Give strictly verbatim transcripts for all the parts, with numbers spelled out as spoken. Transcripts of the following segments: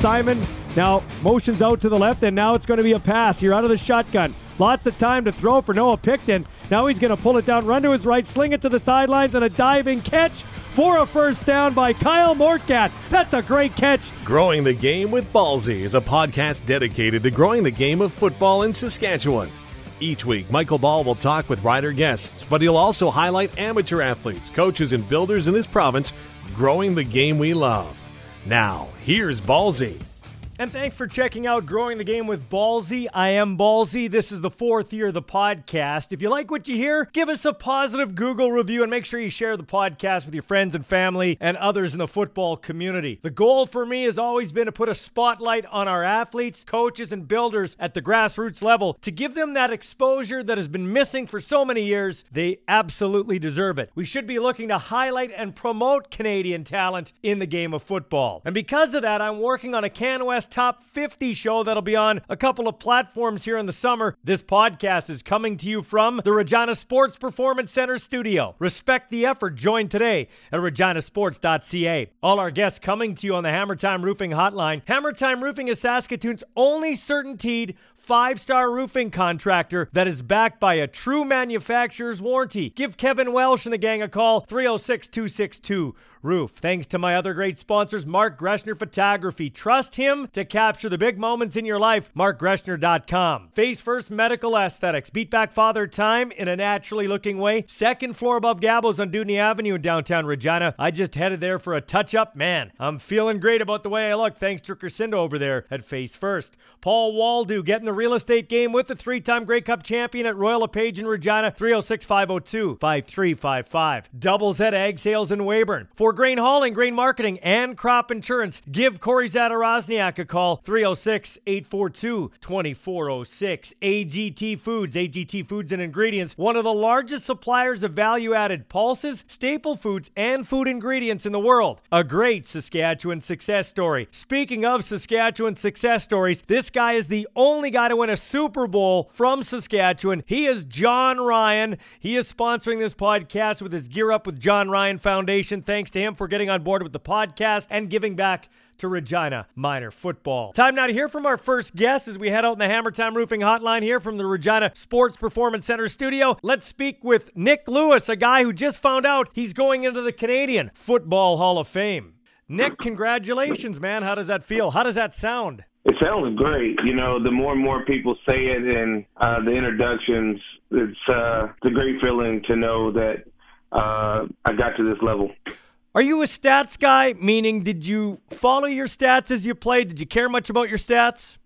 Simon now motions out to the left, and now it's going to be a pass. You're out of the shotgun. Lots of time to throw for Noah Picton. Now he's going to pull it down, run to his right, sling it to the sidelines, and a diving catch for a first down by Kyle Mortgat. That's a great catch. Growing the Game with Ballsy is a podcast dedicated to growing the game of football in Saskatchewan. Each week, Michael Ball will talk with rider guests, but he'll also highlight amateur athletes, coaches, and builders in this province, growing the game we love. Now, here's Ballsy. And thanks for checking out Growing the Game with Ballsy. I am Ballsy. This is the fourth year of the podcast. If you like what you hear, give us a positive Google review and make sure you share the podcast with your friends and family and others in the football community. The goal for me has always been to put a spotlight on our athletes, coaches, and builders at the grassroots level to give them that exposure that has been missing for so many years. They absolutely deserve it. We should be looking to highlight and promote Canadian talent in the game of football. And because of that, I'm working on a CanWest Top fifty show that'll be on a couple of platforms here in the summer. This podcast is coming to you from the Regina Sports Performance Center studio. Respect the effort. Join today at regina sports dot c a. All our guests coming to you on the Hammer Time Roofing hotline. Hammer Time Roofing is Saskatoon's only CertainTeed five-star roofing contractor that is backed by a true manufacturer's warranty. Give Kevin Welsh and the gang a call, three oh six, two six two, R O O F. Thanks to my other great sponsors, Mark Greshner Photography. Trust him to capture the big moments in your life, mark greshner dot com. Face First Medical Aesthetics. Beat back father time in a naturally looking way. Second floor above Gabos on Dudney Avenue in downtown Regina. I just headed there for a touch-up. Man, I'm feeling great about the way I look. Thanks to Crescendo over there at Face First. Paul Waldo getting the real estate game with the three-time Grey Cup champion at Royal LePage in Regina, three oh six, five oh two, five three five five. Doubles at Ag Sales in Weyburn. For grain hauling, grain marketing, and crop insurance, give Corey Zadarozniak a call, three oh six, eight four two, two four oh six. A G T Foods, A G T Foods and Ingredients, one of the largest suppliers of value-added pulses, staple foods, and food ingredients in the world. A great Saskatchewan success story. Speaking of Saskatchewan success stories, this guy is the only guy to win a Super Bowl from Saskatchewan. He is John Ryan. He is sponsoring this podcast with his Gear Up with John Ryan Foundation. Thanks to him for getting on board with the podcast and giving back to Regina minor football. Time now to hear from our first guest as we head out in the Hammer Time Roofing hotline here from the Regina Sports Performance Center studio. Let's speak with Nick Lewis, a guy who just found out he's going into the Canadian Football Hall of Fame. Nick, congratulations, man. How does that feel? How does that sound? It sounds great. You know, the more and more people say it and uh, the introductions, it's, uh, it's a great feeling to know that uh, I got to this level. Are you a stats guy? Meaning, did you follow your stats as you played? Did you care much about your stats?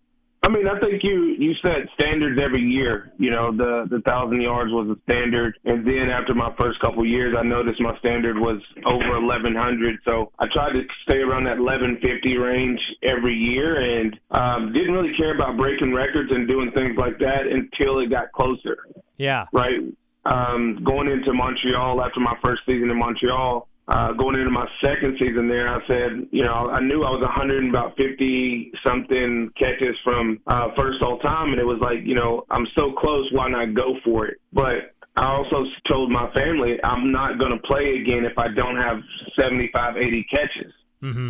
I mean, I think you, you set standards every year. You know, the, the one thousand yards was a standard. And then after my first couple of years, I noticed my standard was over eleven hundred. So I tried to stay around that eleven fifty range every year and um, didn't really care about breaking records and doing things like that until it got closer. Yeah. Right? Um, going into Montreal after my first season in Montreal, Uh, going into my second season there, I said, you know, I knew I was one hundred fifty-something catches from uh, first all-time, and it was like, you know, I'm so close, why not go for it? But I also told my family I'm not going to play again if I don't have seventy-five, eighty catches. Mm-hmm.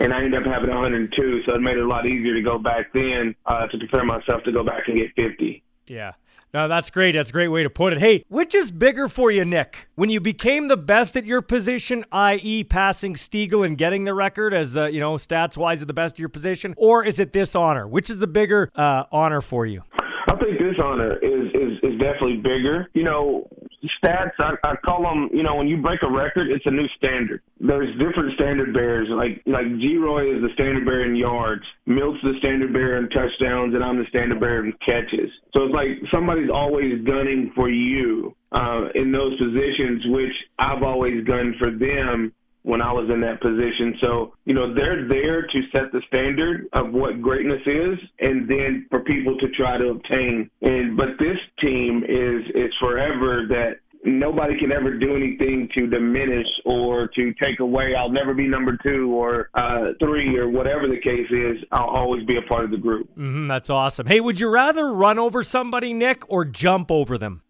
And I ended up having one hundred two, so it made it a lot easier to go back then uh, to prepare myself to go back and get fifty. Yeah. No, that's great. That's a great way to put it. Hey, which is bigger for you, Nick? When you became the best at your position, that is passing Steagall and getting the record as, uh, you know, stats-wise at the best of your position, or is it this honor? Which is the bigger uh, honor for you? I think this honor is, is, is definitely bigger. You know, stats, I, I call them, you know, when you break a record, it's a new standard. There's different standard bearers. Like like G-Roy is the standard bearer in yards. Milt's the standard bearer in touchdowns, and I'm the standard bearer in catches. So it's like somebody's always gunning for you uh, in those positions, which I've always gunned for them when I was in that position. So, you know, they're there to set the standard of what greatness is and then for people to try to obtain. And but this team is it's forever that nobody can ever do anything to diminish or to take away. I'll never be number two or uh, three or whatever the case is. I'll always be a part of the group. Mm-hmm, that's awesome. Hey, would you rather run over somebody, Nick, or jump over them?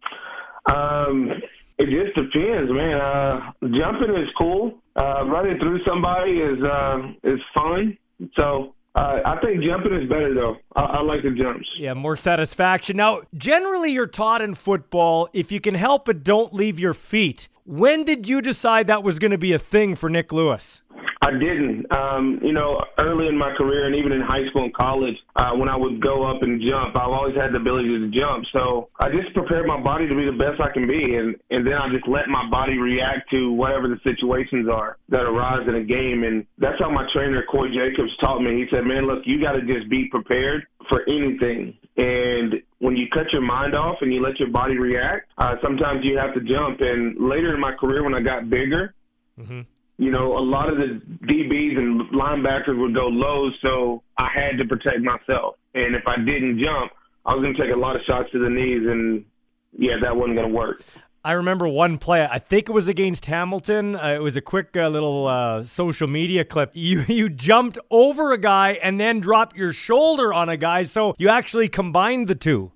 Um, it just depends, man. Uh, jumping is cool. Uh, running through somebody is uh, is fun. So Uh, I think jumping is better, though. I, I like the jumps. Yeah, more satisfaction. Now, generally you're taught in football, if you can help it, don't leave your feet. When did you decide that was going to be a thing for Nick Lewis? I didn't. Um, you know, early in my career and even in high school and college, uh, when I would go up and jump, I've always had the ability to jump. So I just prepared my body to be the best I can be, and, and then I just let my body react to whatever the situations are that arise in a game. And that's how my trainer, Corey Jacobs, taught me. He said, man, look, you got to just be prepared for anything. And when you cut your mind off and you let your body react, uh, sometimes you have to jump. And later in my career when I got bigger, mm-hmm. you know, a lot of the D Bs and linebackers would go low, so I had to protect myself. And if I didn't jump, I was going to take a lot of shots to the knees, and, yeah, that wasn't going to work. I remember one play, I think it was against Hamilton. Uh, it was a quick uh, little uh, social media clip. You you jumped over a guy and then dropped your shoulder on a guy, so you actually combined the two.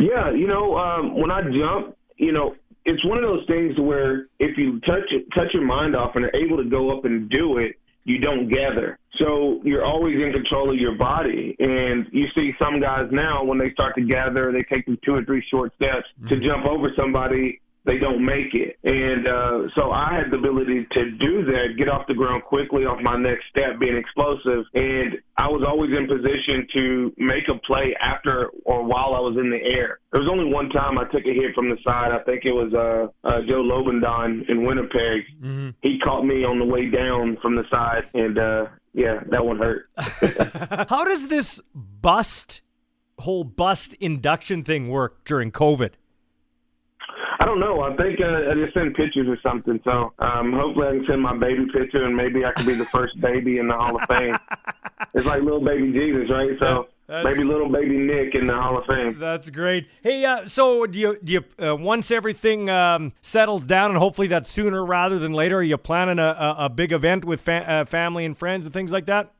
Yeah, you know, um, when I jump, you know, it's one of those things where if you touch it, touch your mind off and are able to go up and do it, you don't gather. So you're always in control of your body. And you see some guys now, when they start to gather, they take them two or three short steps mm-hmm. to jump over somebody. They don't make it. And uh, so I had the ability to do that, get off the ground quickly off my next step, being explosive. And I was always in position to make a play after or while I was in the air. There was only one time I took a hit from the side. I think it was uh, uh, Joe Lobendon in Winnipeg. Mm-hmm. He caught me on the way down from the side. And, uh, yeah, that one hurt. How does this bust, whole bust induction thing work during COVID? I don't know. I think uh, I just send pictures or something. So um, hopefully I can send my baby picture, and maybe I can be the first baby in the Hall of Fame. It's like little baby Jesus, right? So that's, maybe little baby Nick in the Hall of Fame. That's great. Hey, uh, so do you do you uh, once everything um, settles down, and hopefully that's sooner rather than later, are you planning a, a big event with fa- uh, family and friends and things like that?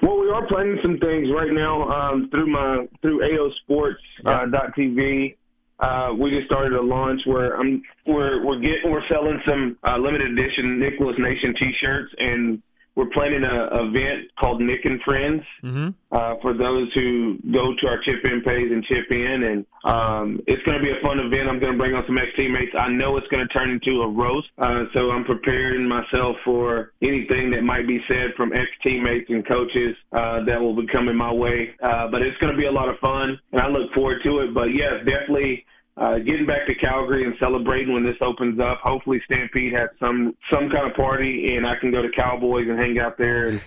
Well, we are planning some things right now um, through my through A O Sports dot T V. Uh, we just started a launch where I'm, we're we're getting we're selling some uh, limited edition Nicholas Nation T-shirts, and we're planning an event called Nick and Friends mm-hmm. uh, for those who go to our chip-in page and chip in, and um, it's going to be a fun event. I'm going to bring on some ex-teammates. I know it's going to turn into a roast, uh, so I'm preparing myself for anything that might be said from ex-teammates and coaches uh, that will be coming my way. Uh, but it's going to be a lot of fun, and I look forward to it. But, yeah, definitely – Uh, getting back to Calgary and celebrating when this opens up. Hopefully Stampede has some, some kind of party, and I can go to Cowboys and hang out there and,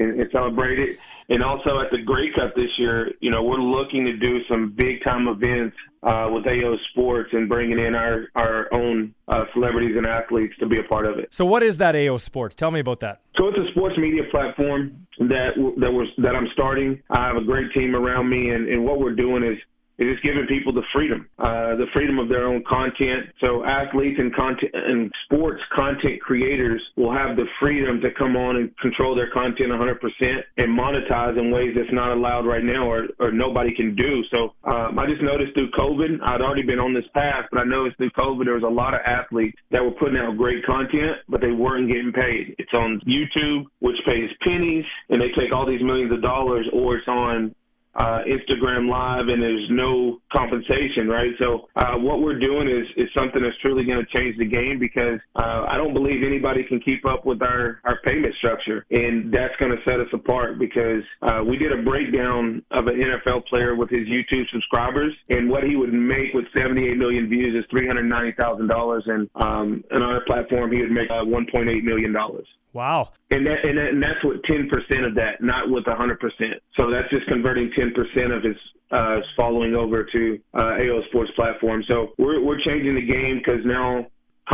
and, and celebrate it. And also at the Grey Cup this year, you know, we're looking to do some big-time events uh, with A O Sports and bringing in our, our own uh, celebrities and athletes to be a part of it. So what is that A O Sports? Tell me about that. So it's a sports media platform that that, was, that I'm starting. I have a great team around me, and, and what we're doing is it's just giving people the freedom, uh, the freedom of their own content. So athletes and content and sports content creators will have the freedom to come on and control their content one hundred percent and monetize in ways that's not allowed right now or, or nobody can do. So um, I just noticed through COVID, I'd already been on this path, but I noticed through COVID there was a lot of athletes that were putting out great content, but they weren't getting paid. It's on YouTube, which pays pennies, and they take all these millions of dollars, or it's on Uh, Instagram Live, and there's no compensation, right? So uh, what we're doing is, is something that's truly going to change the game, because uh, I don't believe anybody can keep up with our, our payment structure, and that's going to set us apart, because uh, we did a breakdown of an N F L player with his YouTube subscribers, and what he would make with seventy-eight million views is three hundred ninety thousand dollars, and um, on our platform he would make uh, one point eight million dollars. Wow. And that, and that and that's with ten percent of that, not with one hundred percent. So that's just converting ten percent of his uh, following over to uh, A O Sports platform. So we're we're changing the game, because now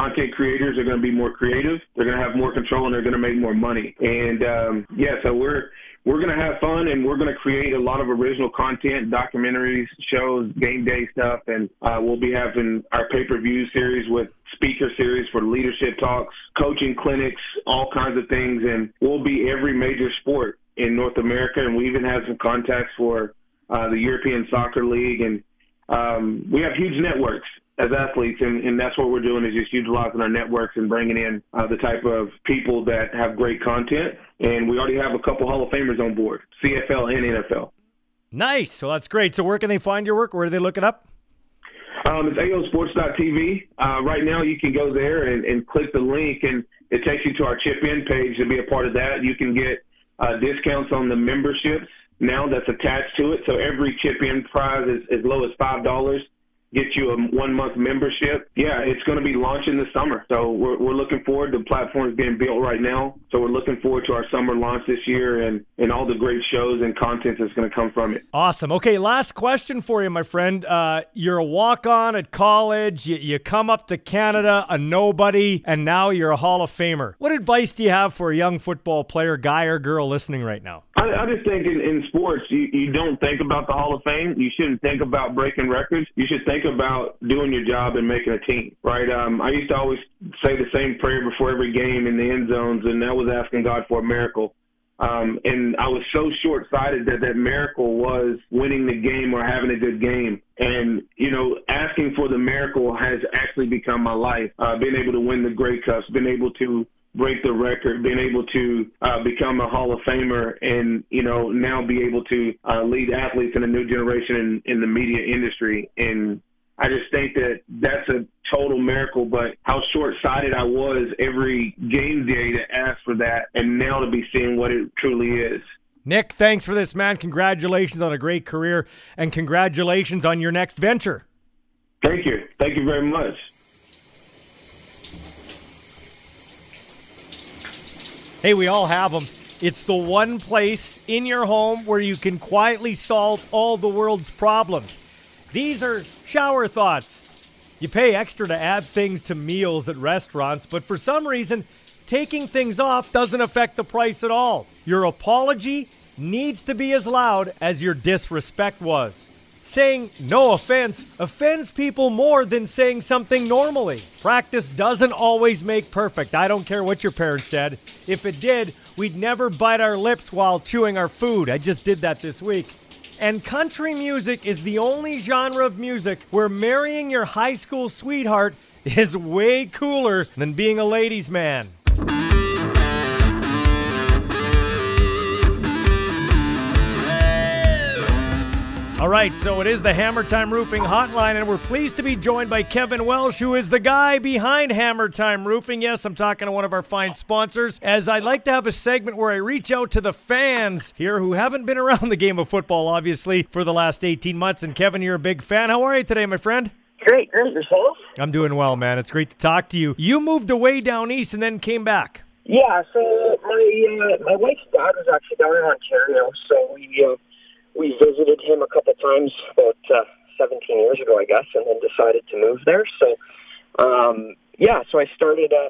content creators are going to be more creative. They're going to have more control, and they're going to make more money. And, um, yeah, so we're we're going to have fun, and we're going to create a lot of original content, documentaries, shows, game day stuff, and uh, we'll be having our pay-per-view series with speaker series for leadership talks, coaching clinics, all kinds of things, and we'll be every major sport in North America, and we even have some contacts for uh, the European Soccer League, and um, we have huge networks. as athletes, and, and that's what we're doing, is just utilizing our networks and bringing in uh, the type of people that have great content. And we already have a couple Hall of Famers on board, C F L and N F L. Nice. Well, that's great. So where can they find your work? Where do they look it up? Um, it's A O Sports dot T V. Uh, right now you can go there and, and click the link, and it takes you to our chip-in page to be a part of that. You can get uh, discounts on the memberships now that's attached to it. So every chip-in prize is as low as five dollars. Get you a one-month membership. Yeah, it's going to be launching this summer. So we're, we're looking forward. The platform's being built right now. So we're looking forward to our summer launch this year and, and all the great shows and content that's going to come from it. Awesome. Okay, last question for you, my friend. Uh, you're a walk-on at college. You, you come up to Canada, a nobody, and now you're a Hall of Famer. What advice do you have for a young football player, guy or girl, listening right now? I, I just think in, in sports, you, you don't think about the Hall of Fame. You shouldn't think about breaking records. You should think about doing your job and making a team, right? Um, I used to always say the same prayer before every game in the end zones, and that was asking God for a miracle. Um, and I was so short-sighted that that miracle was winning the game or having a good game. And, you know, asking for the miracle has actually become my life. Uh, being able to win the Grey Cups, being able to break the record, being able to uh, become a Hall of Famer, and, you know, now be able to uh, lead athletes in a new generation in, in the media industry. And I just think that that's a total miracle, but how short-sighted I was every game day to ask for that, and now to be seeing what it truly is. Nick, thanks for this, man. Congratulations on a great career, and congratulations on your next venture. Thank you. Thank you very much. Hey, we all have them. It's the one place in your home where you can quietly solve all the world's problems. These are shower thoughts. You pay extra to add things to meals at restaurants, but for some reason, taking things off doesn't affect the price at all. Your apology needs to be as loud as your disrespect was. Saying no offense offends people more than saying something normally. Practice doesn't always make perfect. I don't care what your parents said. If it did, we'd never bite our lips while chewing our food. I just did that this week. And country music is the only genre of music where marrying your high school sweetheart is way cooler than being a ladies' man. All right, so it is the Hammer Time Roofing Hotline, and we're pleased to be joined by Kevin Welsh, who is the guy behind Hammer Time Roofing. Yes, I'm talking to one of our fine sponsors, as I like to have a segment where I reach out to the fans here who haven't been around the game of football, obviously, for the last eighteen months. And Kevin, you're a big fan. How are you today, my friend? Great. Great. Yourself? I'm doing well, man. It's great to talk to you. You moved away down east and then came back. Yeah, so my, uh, my wife's dad was actually down in Ontario, so we... Uh, We visited him a couple times about uh, seventeen years ago, I guess, and then decided to move there. So, um, yeah, so I started a,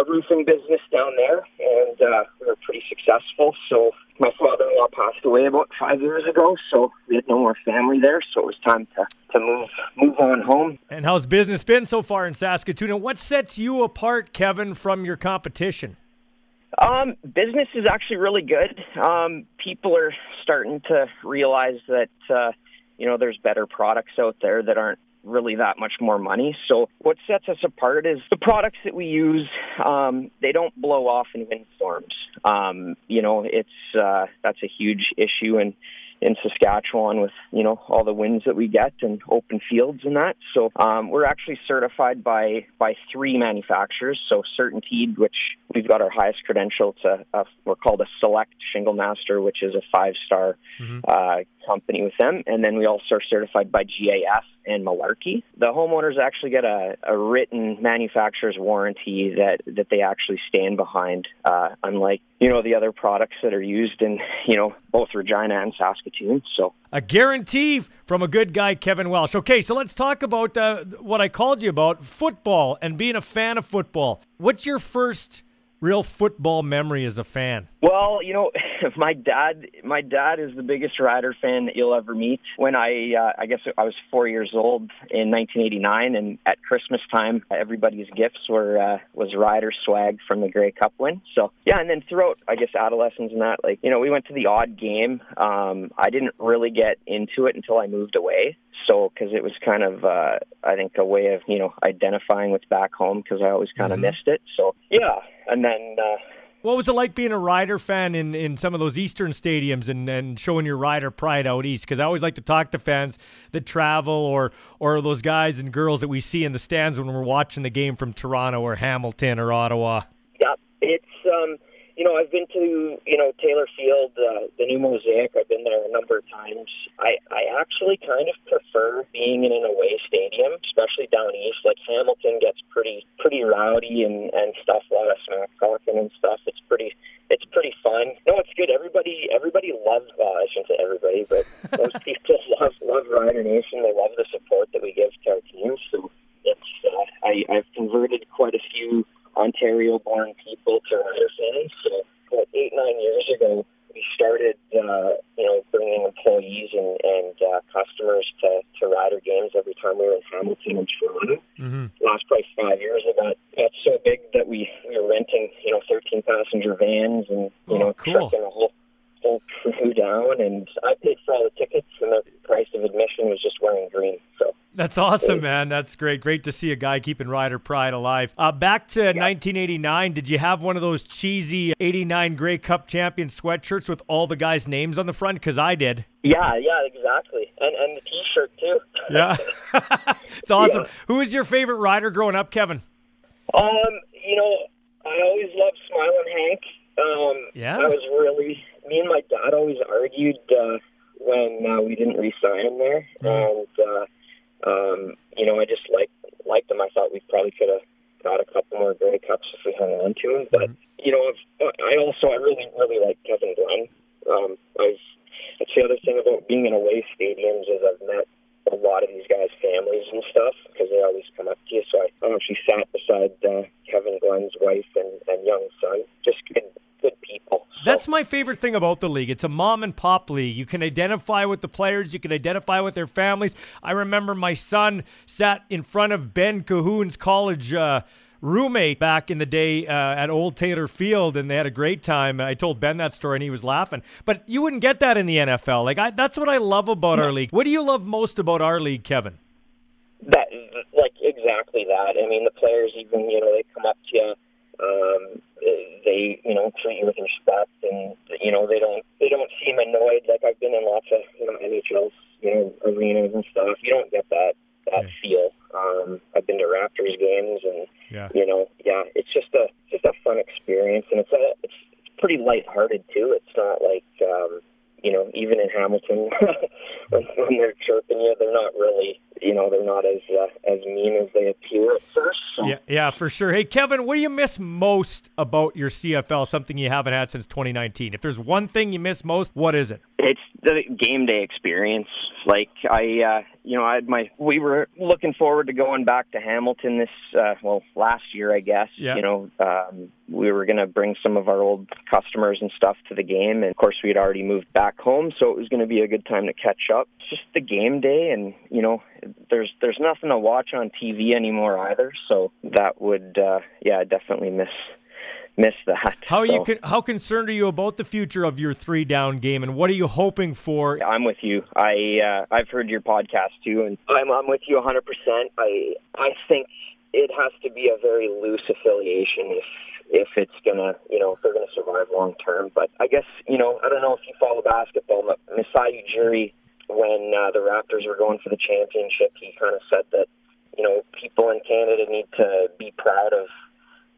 a roofing business down there, and uh, we were pretty successful. So my father-in-law passed away about five years ago, so we had no more family there, so it was time to, to move move on home. And how's business been so far in Saskatoon? And what sets you apart, Kevin, from your competition? Um, business is actually really good. Um, people are starting to realize that, uh, you know, there's better products out there that aren't really that much more money. So what sets us apart is the products that we use, um, they don't blow off in windstorms. Um, you know, it's, uh, that's a huge issue in, in Saskatchewan with, you know, all the winds that we get and open fields and that. So um, we're actually certified by, by three manufacturers. So CertainTeed, which we've got our highest credential to, uh, we're called a Select Shingle Master, which is a five-star mm-hmm. uh, company with them. And then we also are certified by G A F and Malarkey. The homeowners actually get a, a written manufacturer's warranty that, that they actually stand behind, uh, unlike, you know, the other products that are used in, you know, both Regina and Saskatoon. So a guarantee from a good guy, Kevin Welsh. Okay, so let's talk about uh, what I called you about, football and being a fan of football. What's your first real football memory as a fan? Well, you know, my dad, my dad is the biggest rider fan that you'll ever meet. When I, uh, I guess I was four years old in nineteen eighty-nine, and at Christmas time, everybody's gifts were uh, was rider swag from the Grey Cup win. So yeah, and then throughout, I guess, adolescence and that, like, you know, we went to the odd game. Um, I didn't really get into it until I moved away. So, because it was kind of, uh, I think, a way of, you know, identifying with back home, because I always kind of mm-hmm. missed it. So, yeah. And then... Uh, what was it like being a Rider fan in, in some of those Eastern stadiums and, and showing your Rider pride out East? Because I always like to talk to fans that travel, or or those guys and girls that we see in the stands when we're watching the game from Toronto or Hamilton or Ottawa. Yeah, it's... Um, You know, I've been to, you know, Taylor Field, uh, the new Mosaic. I've been there a number of times. I, I actually kind of prefer being in an away stadium, especially down east. Like, Hamilton gets pretty pretty rowdy and, and stuff, a lot of smack talking and stuff. It's pretty it's pretty fun. No, it's good. Everybody everybody loves, well, I shouldn't say everybody, but most people love, love Rider Nation. They love the support that we give to our teams. So it's, uh, I, I've converted quite a few Ontario-born people to Rider fans. So, like, eight, nine years ago, we started, uh, you know, bringing employees and, and uh, customers to, to Rider games every time we were in Hamilton and Toronto. Mm-hmm. Last probably five years, it got, got so big that we, we were renting, you know, thirteen passenger vans and, you oh, know, cool. trucking a whole whole crew down. And I paid for all the tickets, and the price of admission was just wearing green. So. That's awesome, man. That's great. Great to see a guy keeping Rider pride alive. Uh, back to yeah. nineteen eighty-nine, did you have one of those cheesy eighty-nine Grey Cup champion sweatshirts with all the guys' names on the front? Because I did. Yeah, yeah, exactly. And and the T-shirt, too. Yeah. It's awesome. Yeah. Who was your favorite Rider growing up, Kevin? Um, You know, I always loved Smiling Hank. Um, yeah. I was really... Me and my dad always argued uh, when uh, we didn't re-sign him there. Mm. And... Uh, Um, you know, I just liked, liked him. I thought we probably could have got a couple more Grey Cups if we hung on to him. But, mm-hmm. you know, I've, I also, I really, really like Kevin Glenn. Um, I've, that's the other thing about being in away stadiums, is I've met a lot of these guys' families and stuff, because they always come up to you. So I actually sat beside uh, Kevin Glenn's wife and, and young son. Just good, good people. That's my favorite thing about the league. It's a mom and pop league. You can identify with the players. You can identify with their families. I remember my son sat in front of Ben Cahoon's college uh, roommate back in the day uh, at Old Taylor Field, and they had a great time. I told Ben that story, and he was laughing. But you wouldn't get that in the N F L. Like I, that's what I love about our league. What do you love most about our league, Kevin? That, like exactly that. I mean, the players, even, you know, they come up to you. Um, they, you know, treat you with respect, and, you know, they don't, they don't seem annoyed. Like, I've been in lots of, you know, N H L, you know, arenas and stuff. You don't get that, that yeah. feel. Um, I've been to Raptors games, and, yeah. you know, yeah, it's just a, just a fun experience. And it's a, it's, it's pretty lighthearted too. It's not like, um, you know, even in Hamilton, when, when they're chirping you, they're not really, you know, they're not as uh, as mean as they appear at first. So. Yeah, yeah, for sure. Hey, Kevin, what do you miss most about your C F L, something you haven't had since twenty nineteen? If there's one thing you miss most, what is it? It's the game day experience. Like, I, uh, you know, I had my, we were looking forward to going back to Hamilton this, uh, well, last year, I guess. Yeah. You know, um, we were going to bring some of our old customers and stuff to the game. And, of course, we had already moved back home, so it was going to be a good time to catch up. It's just the game day, and, you know, there's there's nothing to watch on T V anymore either. So that would, uh, yeah, I definitely miss miss that. How are you? So. How concerned are you about the future of your three down game, and what are you hoping for? I'm with you. I uh, I've heard your podcast too, and I'm I'm with you one hundred percent. I I think it has to be a very loose affiliation if if it's gonna, you know, if they're gonna survive long term. But I guess, you know, I don't know if you follow basketball, but Masai Ujiri, when uh, the Raptors were going for the championship, he kind of said that, you know, people in Canada need to be proud of,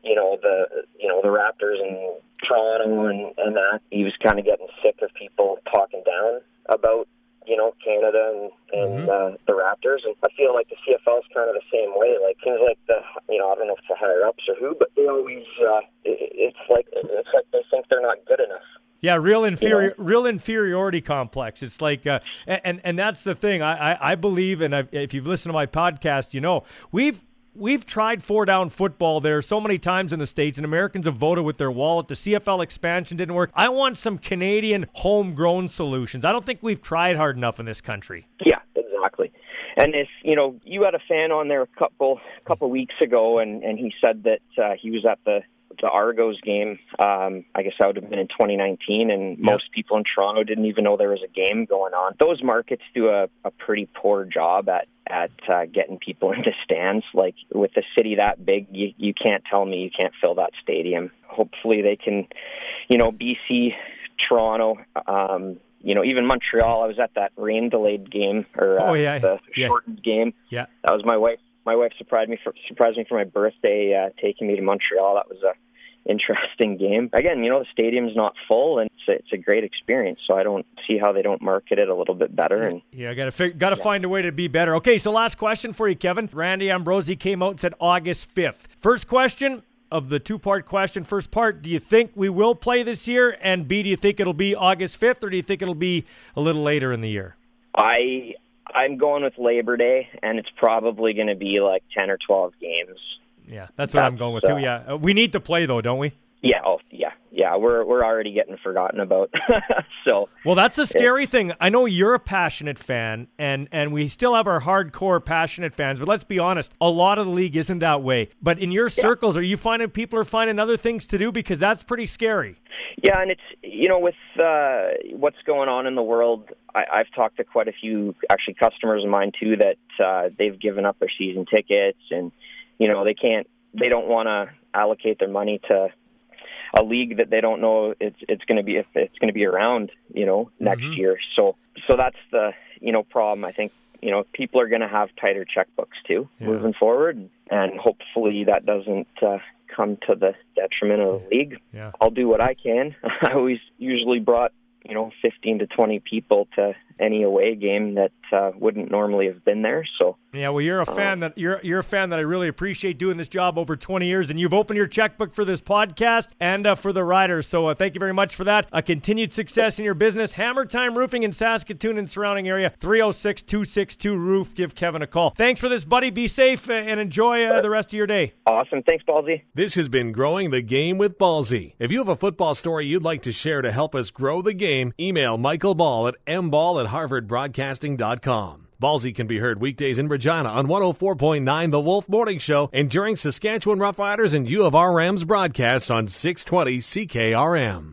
you know, the you know the Raptors and Toronto and, and that. He was kind of getting sick of people talking down about, you know, Canada and, and mm-hmm. uh, the Raptors. And I feel like the C F L is kind of the same way. Like, things like the, you know, I don't know if the higher-ups or who, but they always, uh, it, it's like it's like they think they're not good enough. Yeah, real inferior, yeah. real inferiority complex. It's like, uh, and and that's the thing. I, I, I believe, and I've, if you've listened to my podcast, you know, we've we've tried four-down football there so many times in the States, and Americans have voted with their wallet. The C F L expansion didn't work. I want some Canadian homegrown solutions. I don't think we've tried hard enough in this country. Yeah, exactly. And if, you know, you had a fan on there a couple couple weeks ago, and, and he said that uh, he was at the, the Argos game. Um, I guess that would have been in twenty nineteen, and yeah. most people in Toronto didn't even know there was a game going on. Those markets do a, a pretty poor job at at uh, getting people into stands. Like, with a city that big, you, you can't tell me you can't fill that stadium. Hopefully they can, you know, B C, Toronto, um, you know, even Montreal. I was at that rain-delayed game, or uh, oh, yeah. the yeah. shortened game. Yeah, that was my wife. My wife surprised me for, surprised me for my birthday, uh, taking me to Montreal. That was a interesting game. Again, you know, the stadium's not full, and it's a, it's a great experience. So I don't see how they don't market it a little bit better. And yeah, got to fig- got to yeah. find a way to be better. Okay, so last question for you, Kevin. Randy Ambrose came out and said August fifth. First question of the two-part question. First part: do you think we will play this year? And B, do you think it'll be August fifth, or do you think it'll be a little later in the year? I. I'm going with Labor Day, and it's probably going to be like ten or twelve games. Yeah, that's what that's, I'm going with, uh, too. Yeah, we need to play, though, don't we? Yeah, oh, yeah, yeah. We're we're already getting forgotten about. So well, that's the scary it, thing. I know you're a passionate fan, and, and we still have our hardcore passionate fans, but let's be honest, a lot of the league isn't that way. But in your circles, yeah. are you finding people are finding other things to do? Because that's pretty scary. Yeah, and it's, you know, with uh, what's going on in the world, I, I've talked to quite a few, actually, customers of mine, too, that uh, they've given up their season tickets, and, you know, they can't, they don't want to allocate their money to a league that they don't know it's it's going to be if it's going to be around, you know, next mm-hmm. year. So so that's the, you know, problem. I think, you know, people are going to have tighter checkbooks, too, yeah. moving forward, and hopefully that doesn't uh, come to the detriment of the league. Yeah. I'll do what I can. I always usually brought, you know, fifteen to twenty people to any away game that uh, wouldn't normally have been there. So yeah, well, you're a uh, fan that you're you're a fan that I really appreciate doing this job over twenty years, and you've opened your checkbook for this podcast and uh, for the riders. So uh, thank you very much for that. A uh, continued success in your business. Hammer Time Roofing in Saskatoon and surrounding area. three oh six, two six two, roof. Give Kevin a call. Thanks for this, buddy. Be safe and enjoy uh, the rest of your day. Awesome. Thanks, Ballsy. This has been Growing the Game with Ballsy. If you have a football story you'd like to share to help us grow the game, email Michael Ball at m ball at harvard broadcasting dot com. Ballsy can be heard weekdays in Regina on one oh four point nine The Wolf Morning Show, and during Saskatchewan Roughriders and U of R Rams broadcasts on six twenty C K R M.